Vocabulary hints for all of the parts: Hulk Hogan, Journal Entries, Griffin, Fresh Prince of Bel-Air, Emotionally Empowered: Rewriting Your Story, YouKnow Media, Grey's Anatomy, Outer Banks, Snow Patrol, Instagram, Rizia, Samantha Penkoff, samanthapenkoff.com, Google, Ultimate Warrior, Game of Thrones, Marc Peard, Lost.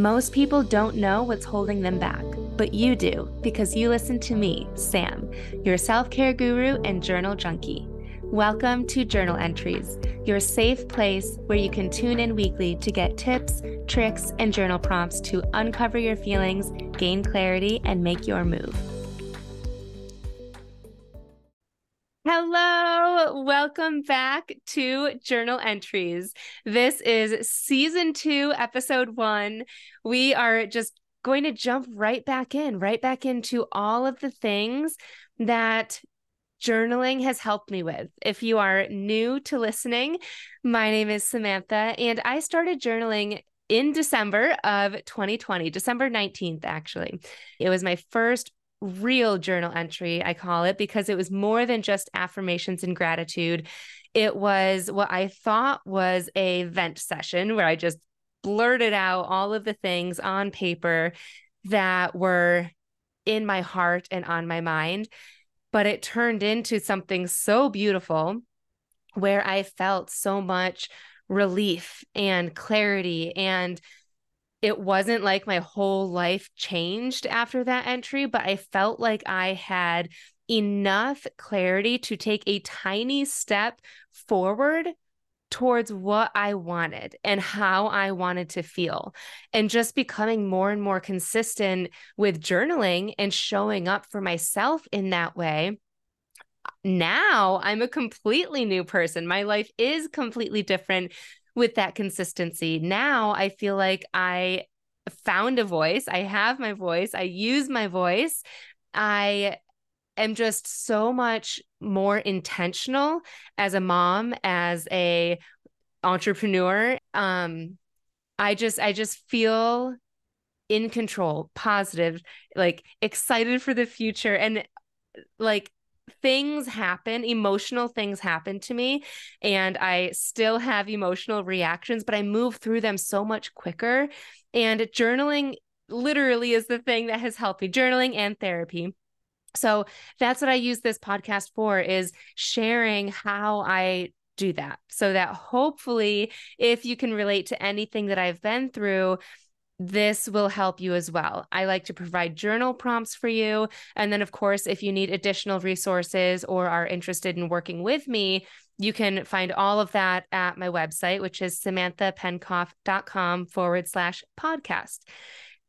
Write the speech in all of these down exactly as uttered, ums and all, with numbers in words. Most people don't know what's holding them back, but you do because you listen to me, Sam, your self-care guru and journal junkie. Welcome to Journal Entries, your safe place where you can tune in weekly to get tips, tricks, and journal prompts to uncover your feelings, gain clarity, and make your move. Hello, welcome back to Journal Entries. This is season two, episode one. We are just going to jump right back in, right back into all of the things that journaling has helped me with. If you are new to listening, my name is Samantha, and I started journaling in December of twenty twenty, December nineteenth, actually. It was my first real journal entry, I call it, because it was more than just affirmations and gratitude. It was what I thought was a vent session where I just blurted out all of the things on paper that were in my heart and on my mind. But it turned into something so beautiful where I felt so much relief and clarity, and it wasn't like my whole life changed after that entry, but I felt like I had enough clarity to take a tiny step forward towards what I wanted and how I wanted to feel. And just becoming more and more consistent with journaling and showing up for myself in that way. Now I'm a completely new person. My life is completely different with that consistency. Now I feel like I found a voice. I have my voice. I use my voice. I am just so much more intentional as a mom, as a entrepreneur. Um, I just, I just feel in control, positive, like excited for the future. And like, things happen, emotional things happen to me, and I still have emotional reactions, but I move through them so much quicker. And journaling literally is the thing that has helped me, journaling and therapy. So that's what I use this podcast for, is sharing how I do that, so that hopefully if you can relate to anything that I've been through, this will help you as well. I like to provide journal prompts for you. And then, of course, if you need additional resources or are interested in working with me, you can find all of that at my website, which is samanthapenkoff.com forward slash podcast.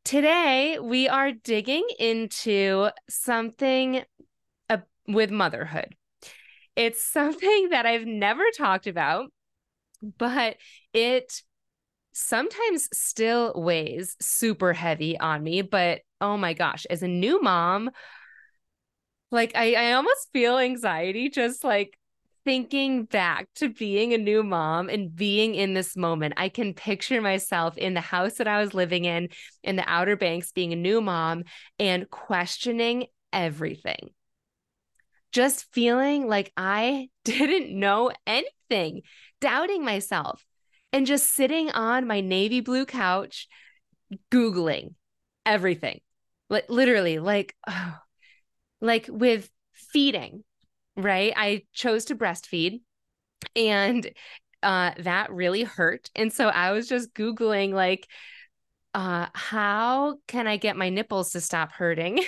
Today, we are digging into something uh, with motherhood. It's something that I've never talked about, but it sometimes still weighs super heavy on me. But oh my gosh, as a new mom, like I, I almost feel anxiety just like thinking back to being a new mom and being in this moment. I can picture myself in the house that I was living in, in the Outer Banks, being a new mom and questioning everything. Just feeling like I didn't know anything, doubting myself. And just sitting on my navy blue couch, Googling everything, L- literally like, oh, like with feeding, right? I chose to breastfeed, and uh, that really hurt. And so I was just Googling like, uh, how can I get my nipples to stop hurting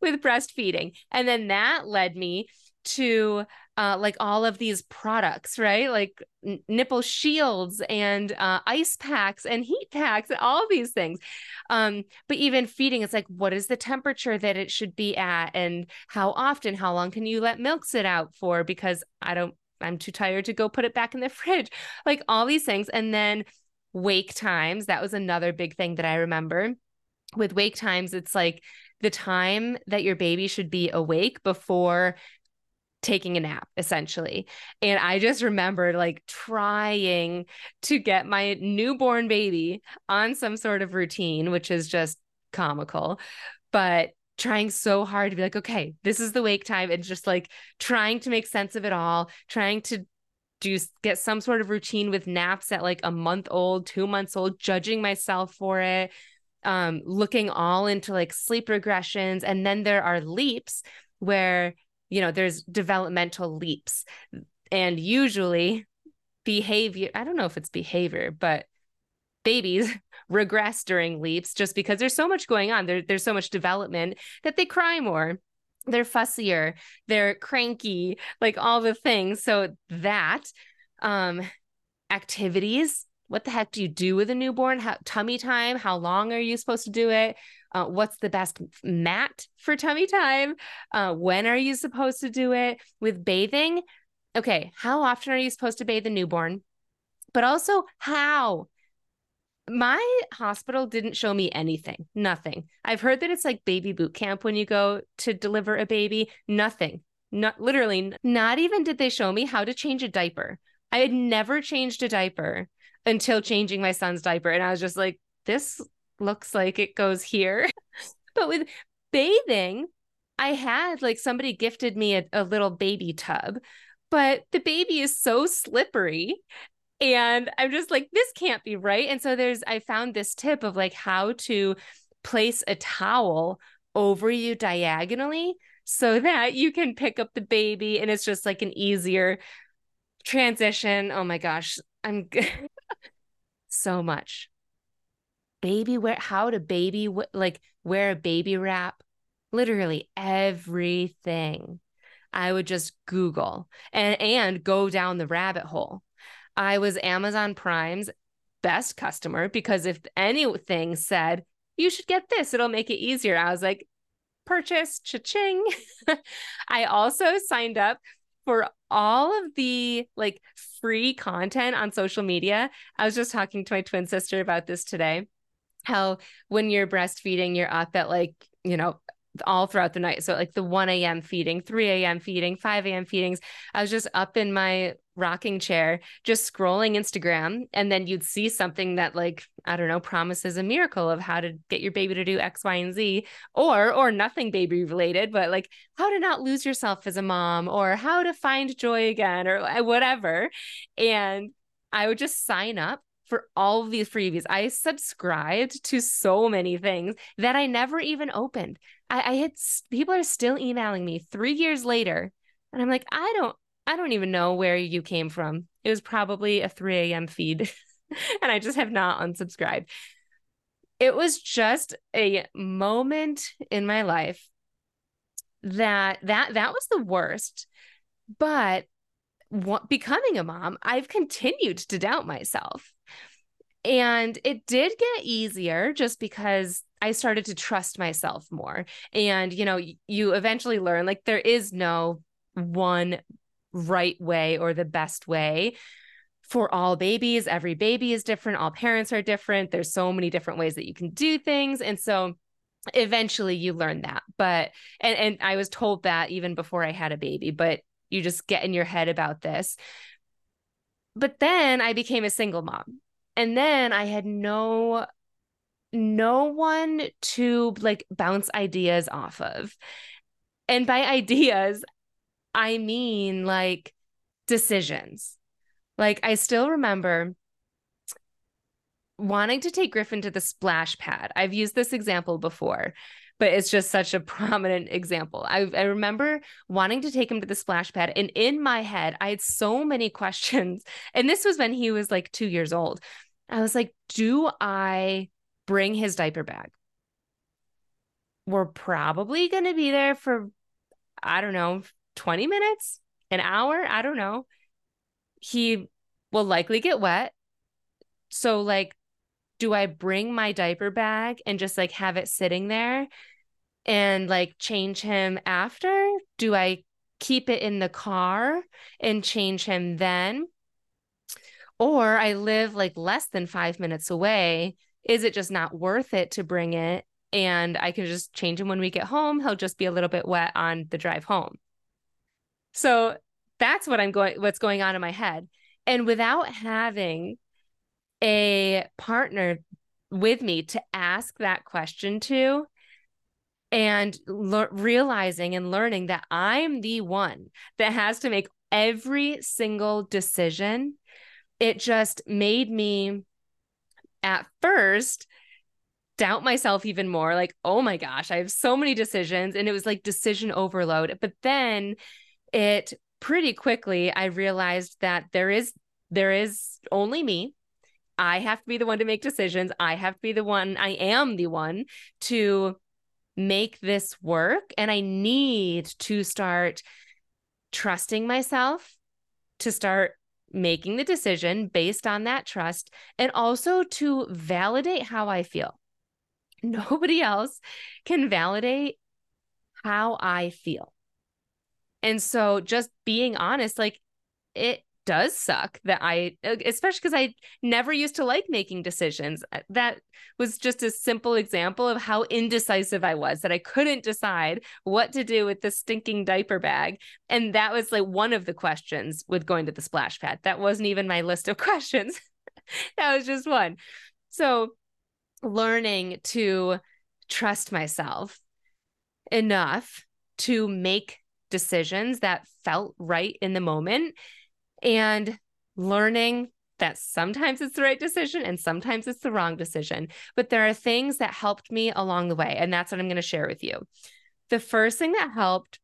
with breastfeeding? And then that led me to uh, like all of these products, right? Like n- nipple shields and uh, ice packs and heat packs and all these things. Um, but even feeding, it's like, what is the temperature that it should be at? And how often, how long can you let milk sit out for? Because I don't, I'm too tired to go put it back in the fridge, like all these things. And then wake times, that was another big thing that I remember. With wake times, it's like the time that your baby should be awake before taking a nap, essentially. And I just remember like trying to get my newborn baby on some sort of routine, which is just comical, but trying so hard to be like, okay, this is the wake time. And just like trying to make sense of it all, trying to do get some sort of routine with naps at like a month old, two months old, judging myself for it, um, looking all into like sleep regressions. And then there are leaps where, you know, there's developmental leaps, and usually behavior, I don't know if it's behavior, but babies regress during leaps just because there's so much going on. There, there's so much development that they cry more. They're fussier. They're cranky, like all the things. So that um, activities, what the heck do you do with a newborn? How, tummy time? How long are you supposed to do it? Uh, what's the best mat for tummy time? Uh, when are you supposed to do it? With bathing? Okay, how often are you supposed to bathe a newborn? But also how? My hospital didn't show me anything, nothing. I've heard that it's like baby boot camp when you go to deliver a baby, nothing, not literally, not even did they show me how to change a diaper. I had never changed a diaper until changing my son's diaper. And I was just like, this looks like it goes here. But with bathing, I had like somebody gifted me a, a little baby tub, but the baby is so slippery. And I'm just like, this can't be right. And so there's, I found this tip of like how to place a towel over you diagonally so that you can pick up the baby. And it's just like an easier transition. Oh my gosh, I'm so much. Baby wear, how to baby, like wear a baby wrap, literally everything. I would just Google and, and go down the rabbit hole. I was Amazon Prime's best customer because if anything said, you should get this, it'll make it easier. I was like, purchase, cha-ching. I also signed up for all of the like free content on social media. I was just talking to my twin sister about this today, how when you're breastfeeding, you're up at like, you know, all throughout the night. So like the one a.m. feeding, three a.m. feeding, five a.m. feedings. I was just up in my rocking chair, just scrolling Instagram. And then you'd see something that like, I don't know, promises a miracle of how to get your baby to do X, Y, and Z, or, or nothing baby related, but like how to not lose yourself as a mom or how to find joy again or whatever. And I would just sign up for all of these freebies. I subscribed to so many things that I never even opened. I, I had, people are still emailing me three years later. And I'm like, I don't, I don't even know where you came from. It was probably a three a.m. feed and I just have not unsubscribed. It was just a moment in my life that, that, that was the worst, but what, becoming a mom, I've continued to doubt myself. And it did get easier just because I started to trust myself more. And, you know, you eventually learn like there is no one right way or the best way for all babies. Every baby is different. All parents are different. There's so many different ways that you can do things. And so eventually you learn that. But, and, and I was told that even before I had a baby, but you just get in your head about this. But then I became a single mom. And then I had no, no one to like bounce ideas off of. And by ideas, I mean like decisions. Like I still remember wanting to take Griffin to the splash pad. I've used this example before, but it's just such a prominent example. I, I remember wanting to take him to the splash pad. And in my head, I had so many questions. And this was when he was like two years old. I was like, do I bring his diaper bag? We're probably going to be there for, I don't know, twenty minutes, an hour. I don't know. He will likely get wet. So like, do I bring my diaper bag and just like have it sitting there and like change him after? Do I keep it in the car and change him then? Or I live like less than five minutes away. Is it just not worth it to bring it? And I can just change him when we get home. He'll just be a little bit wet on the drive home. So that's what I'm going, what's going on in my head. And without having a partner with me to ask that question to, and le- realizing and learning that I'm the one that has to make every single decision, it just made me at first doubt myself even more. Like, oh my gosh, I have so many decisions. And it was like decision overload. But then it pretty quickly, I realized that there is, there is only me. I have to be the one to make decisions. I have to be the one, I am the one to make this work. And I need to start trusting myself to start making the decision based on that trust, and also to validate how I feel. Nobody else can validate how I feel. And so just being honest, like it does suck that I, especially because I never used to like making decisions. That was just a simple example of how indecisive I was, that I couldn't decide what to do with the stinking diaper bag. And that was like one of the questions with going to the splash pad. That wasn't even my list of questions. That was just one. So learning to trust myself enough to make decisions that felt right in the moment, and learning that sometimes it's the right decision and sometimes it's the wrong decision. But there are things that helped me along the way, and that's what I'm going to share with you. The first thing that helped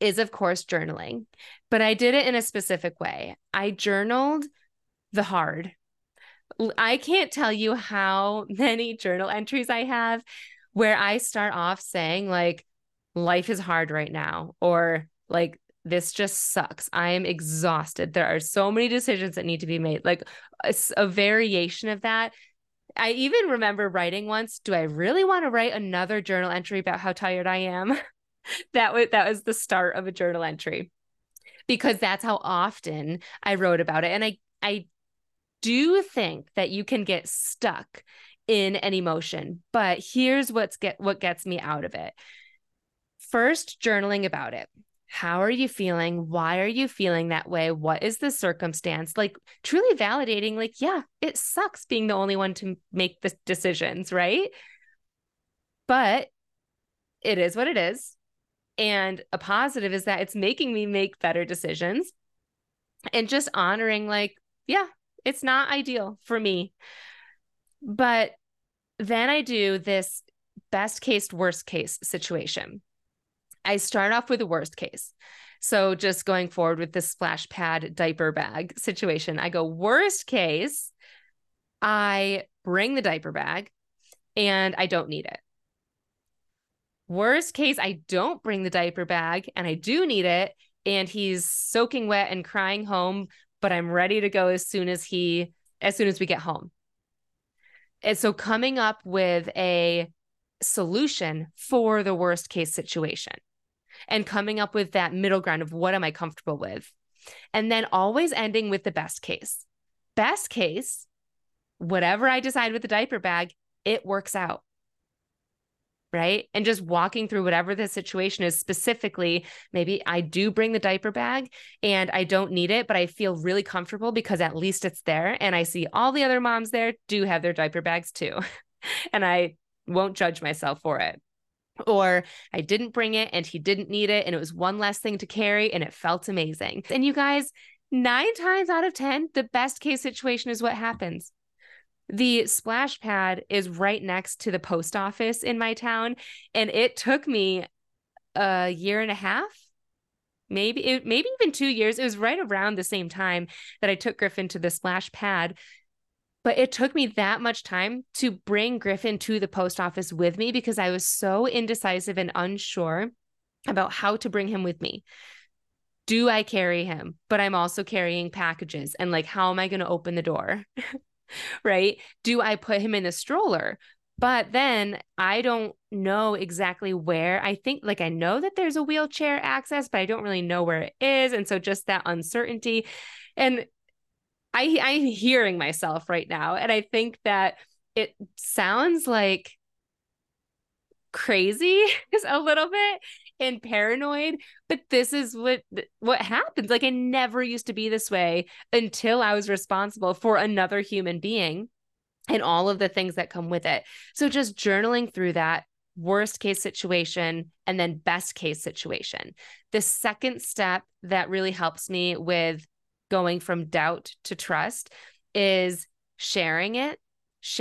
is, of course, journaling, but I did it in a specific way. I journaled the hard. I can't tell you how many journal entries I have where I start off saying like, life is hard right now, or like, this just sucks. I am exhausted. There are so many decisions that need to be made. Like a, a variation of that. I even remember writing once, do I really want to write another journal entry about how tired I am? that, was, that was the start of a journal entry, because that's how often I wrote about it. And I, I do think that you can get stuck in an emotion, but here's what's get, what gets me out of it. First, journaling about it. How are you feeling? Why are you feeling that way? What is the circumstance? Like truly validating, like, yeah, it sucks being the only one to make the decisions, right? But it is what it is. And a positive is that it's making me make better decisions, and just honoring like, yeah, it's not ideal for me. But then I do this best case, worst case situation. I start off with the worst case. So just going forward with this splash pad diaper bag situation, I go worst case, I bring the diaper bag and I don't need it. Worst case, I don't bring the diaper bag and I do need it. And he's soaking wet and crying home, but I'm ready to go as soon as he, as soon as we get home. And so coming up with a solution for the worst case situation, and coming up with that middle ground of what am I comfortable with? And then always ending with the best case. Best case, whatever I decide with the diaper bag, it works out, right? And just walking through whatever the situation is specifically, maybe I do bring the diaper bag and I don't need it, but I feel really comfortable because at least it's there. And I see all the other moms there do have their diaper bags too. And I won't judge myself for it. Or I didn't bring it and he didn't need it, and it was one less thing to carry, and it felt amazing. And you guys, nine times out of ten, the best case situation is what happens. The splash pad is right next to the post office in my town. And it took me a year and a half, maybe, maybe even two years. It was right around the same time that I took Griffin to the splash pad. But it took me that much time to bring Griffin to the post office with me, because I was so indecisive and unsure about how to bring him with me. Do I carry him? But I'm also carrying packages, and like, how am I going to open the door? Right? Do I put him in the stroller? But then I don't know exactly where. I think like I know that there's a wheelchair access, but I don't really know where it is. And so just that uncertainty. And I, I'm hearing myself right now. And I think that it sounds like crazy a little bit and paranoid, but this is what, what happens. Like I never used to be this way until I was responsible for another human being and all of the things that come with it. So just journaling through that worst case situation and then best case situation. The second step that really helps me with going from doubt to trust is sharing it.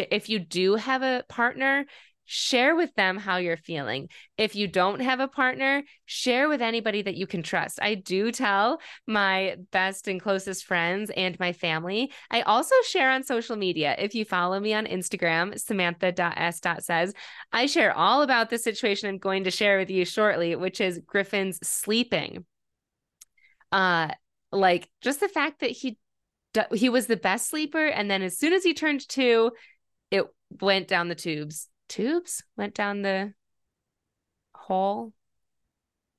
If you do have a partner, share with them how you're feeling. If you don't have a partner, share with anybody that you can trust. I do tell my best and closest friends and my family. I also share on social media. If you follow me on Instagram, samantha dot s dot says, I share all about the situation I'm going to share with you shortly, which is Griffin's sleeping. Uh, like just the fact that he he was the best sleeper, and then as soon as he turned two, it went down the tubes. Tubes went down the hole,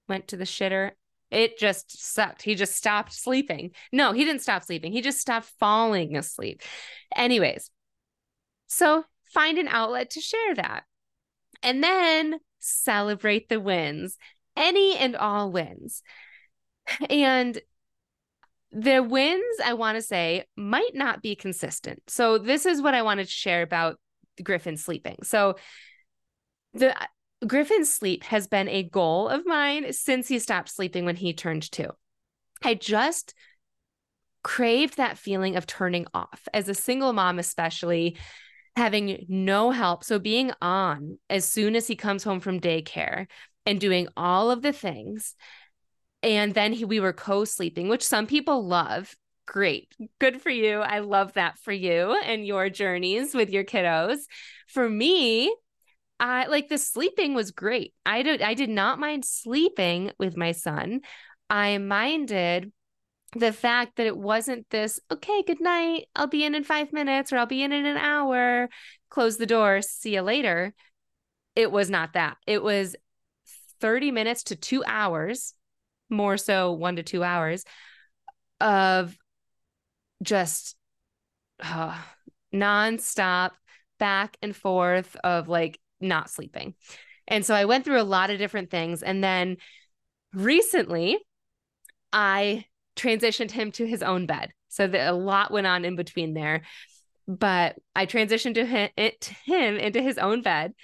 went to the shitter. It just sucked. He just stopped sleeping. No, he didn't stop sleeping. He just stopped falling asleep. Anyways, so find an outlet to share that, and then celebrate the wins, any and all wins. And the wins, I want to say, might not be consistent. So this is what I wanted to share about Griffin sleeping. So the Griffin sleep has been a goal of mine since he stopped sleeping when he turned two. I just craved that feeling of turning off as a single mom, especially having no help. So being on as soon as he comes home from daycare and doing all of the things. And then he, we were co-sleeping, which some people love. Great. Good for you. I love that for you and your journeys with your kiddos. For me, I like the sleeping was great. I did, I did not mind sleeping with my son. I minded the fact that it wasn't this, okay, good night. I'll be in in five minutes or I'll be in in an hour. Close the door. See you later. It was not that. It was thirty minutes to two hours. More so one to two hours of just uh, nonstop back and forth of like not sleeping. And so I went through a lot of different things. And then recently I transitioned him to his own bed. So the, a lot went on in between there, but I transitioned to him, it, him into his own bed.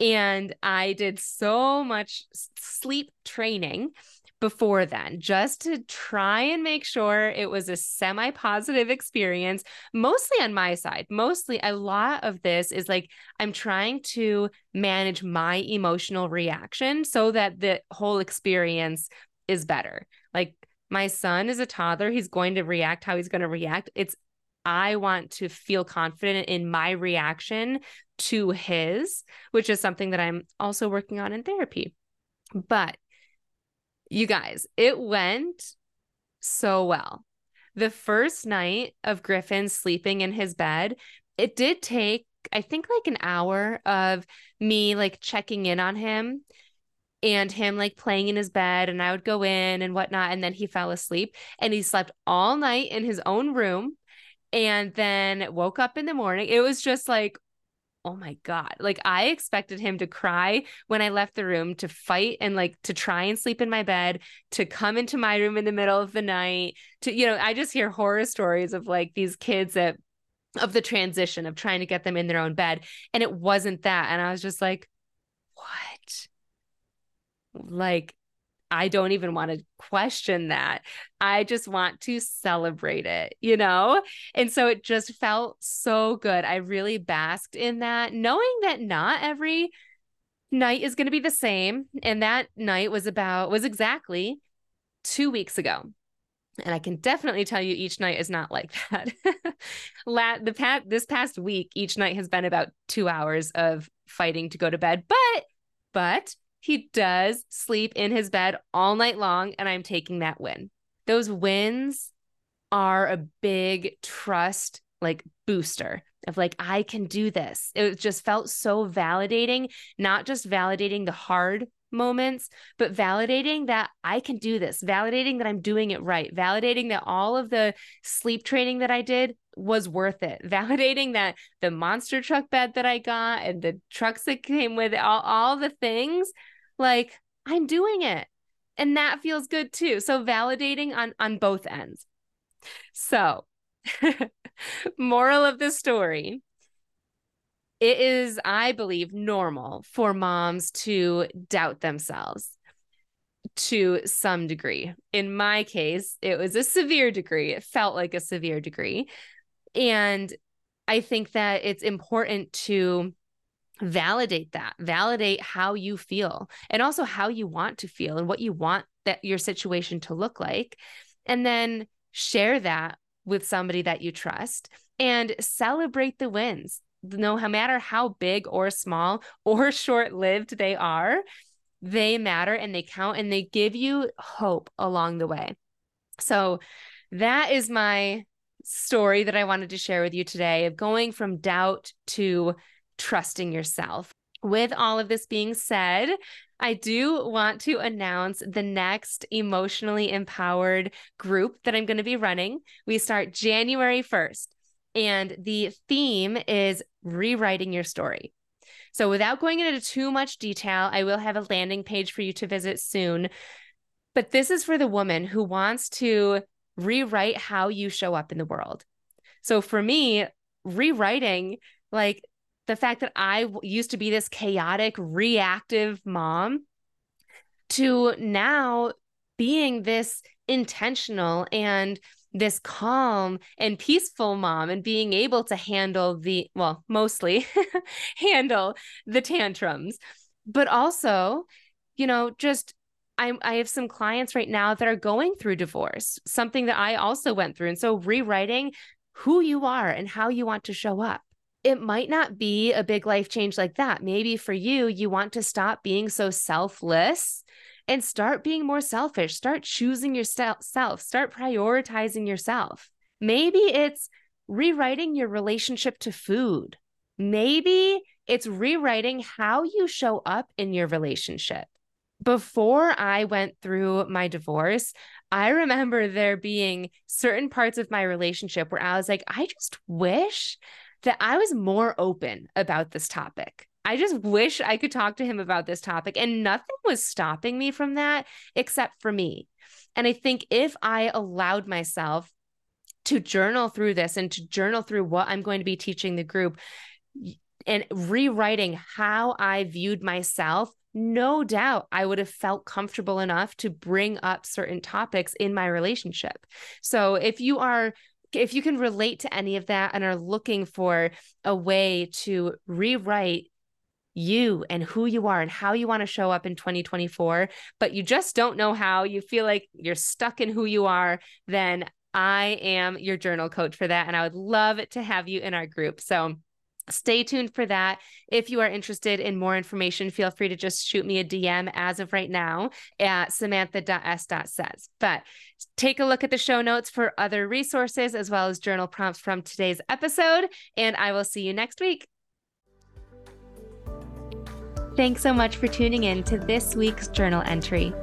And I did so much sleep training before then, just to try and make sure it was a semi-positive experience, mostly on my side. Mostly a lot of this is like, I'm trying to manage my emotional reaction so that the whole experience is better. Like my son is a toddler. He's going to react how he's going to react. It's, I want to feel confident in my reaction to his, which is something that I'm also working on in therapy. But you guys, it went so well. The first night of Griffin sleeping in his bed, it did take, I think, like an hour of me like checking in on him and him like playing in his bed, and I would go in and whatnot. And then he fell asleep and he slept all night in his own room and then woke up in the morning. It was just like, oh my God. Like I expected him to cry when I left the room, to fight and like to try and sleep in my bed, to come into my room in the middle of the night to, you know, I just hear horror stories of like these kids that of the transition of trying to get them in their own bed. And it wasn't that. And I was just like, what? Like, I don't even want to question that. I just want to celebrate it, you know? And so it just felt so good. I really basked in that, knowing that not every night is going to be the same. And that night was about, was exactly two weeks ago. And I can definitely tell you each night is not like that. La- the past, this past week, each night has been about two hours of fighting to go to bed, but, but, he does sleep in his bed all night long, and I'm taking that win. Those wins are a big trust, like booster of like, I can do this. It just felt so validating, not just validating the hard moments, but validating that I can do this, validating that I'm doing it right, validating that all of the sleep training that I did was worth it. Validating that the monster truck bed that I got and the trucks that came with it, all, all the things, like I'm doing it. And that feels good too. So validating on, on both ends. So moral of the story, it is, I believe, normal for moms to doubt themselves to some degree. In my case, it was a severe degree. It felt like a severe degree. And I think that it's important to Validate that, validate how you feel and also how you want to feel and what you want that your situation to look like. And then share that with somebody that you trust and celebrate the wins. No matter how big or small or short-lived they are, they matter and they count and they give you hope along the way. So that is my story that I wanted to share with you today of going from doubt to trusting yourself. With all of this being said, I do want to announce the next Emotionally Empowered group that I'm going to be running. We start January first, and the theme is rewriting your story. So without going into too much detail, I will have a landing page for you to visit soon, but this is for the woman who wants to rewrite how you show up in the world. So for me, rewriting, like, the fact that I used to be this chaotic, reactive mom to now being this intentional and this calm and peaceful mom and being able to handle the, well, mostly handle the tantrums, but also, you know, just I, I have some clients right now that are going through divorce, something that I also went through. And so rewriting who you are and how you want to show up. It might not be a big life change like that. Maybe for you, you want to stop being so selfless and start being more selfish. Start choosing yourself. Start prioritizing yourself. Maybe it's rewriting your relationship to food. Maybe it's rewriting how you show up in your relationship. Before I went through my divorce, I remember there being certain parts of my relationship where I was like, I just wish that I was more open about this topic. I just wish I could talk to him about this topic, and nothing was stopping me from that except for me. And I think if I allowed myself to journal through this and to journal through what I'm going to be teaching the group and rewriting how I viewed myself, no doubt I would have felt comfortable enough to bring up certain topics in my relationship. So if you are If you can relate to any of that and are looking for a way to rewrite you and who you are and how you want to show up in twenty twenty-four, but you just don't know how, you feel like you're stuck in who you are, then I am your journal coach for that. And I would love to have you in our group. So stay tuned for that. If you are interested in more information, feel free to just shoot me a D M as of right now at samantha dot s dot says. But take a look at the show notes for other resources as well as journal prompts from today's episode, and I will see you next week. Thanks so much for tuning in to this week's journal entry.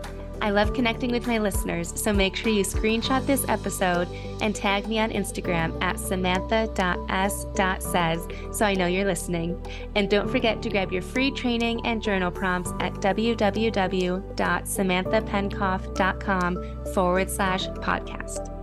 I love connecting with my listeners, so make sure you screenshot this episode and tag me on Instagram at samantha dot s dot says so I know you're listening. And don't forget to grab your free training and journal prompts at w w w dot samantha penkoff dot com forward slash podcast.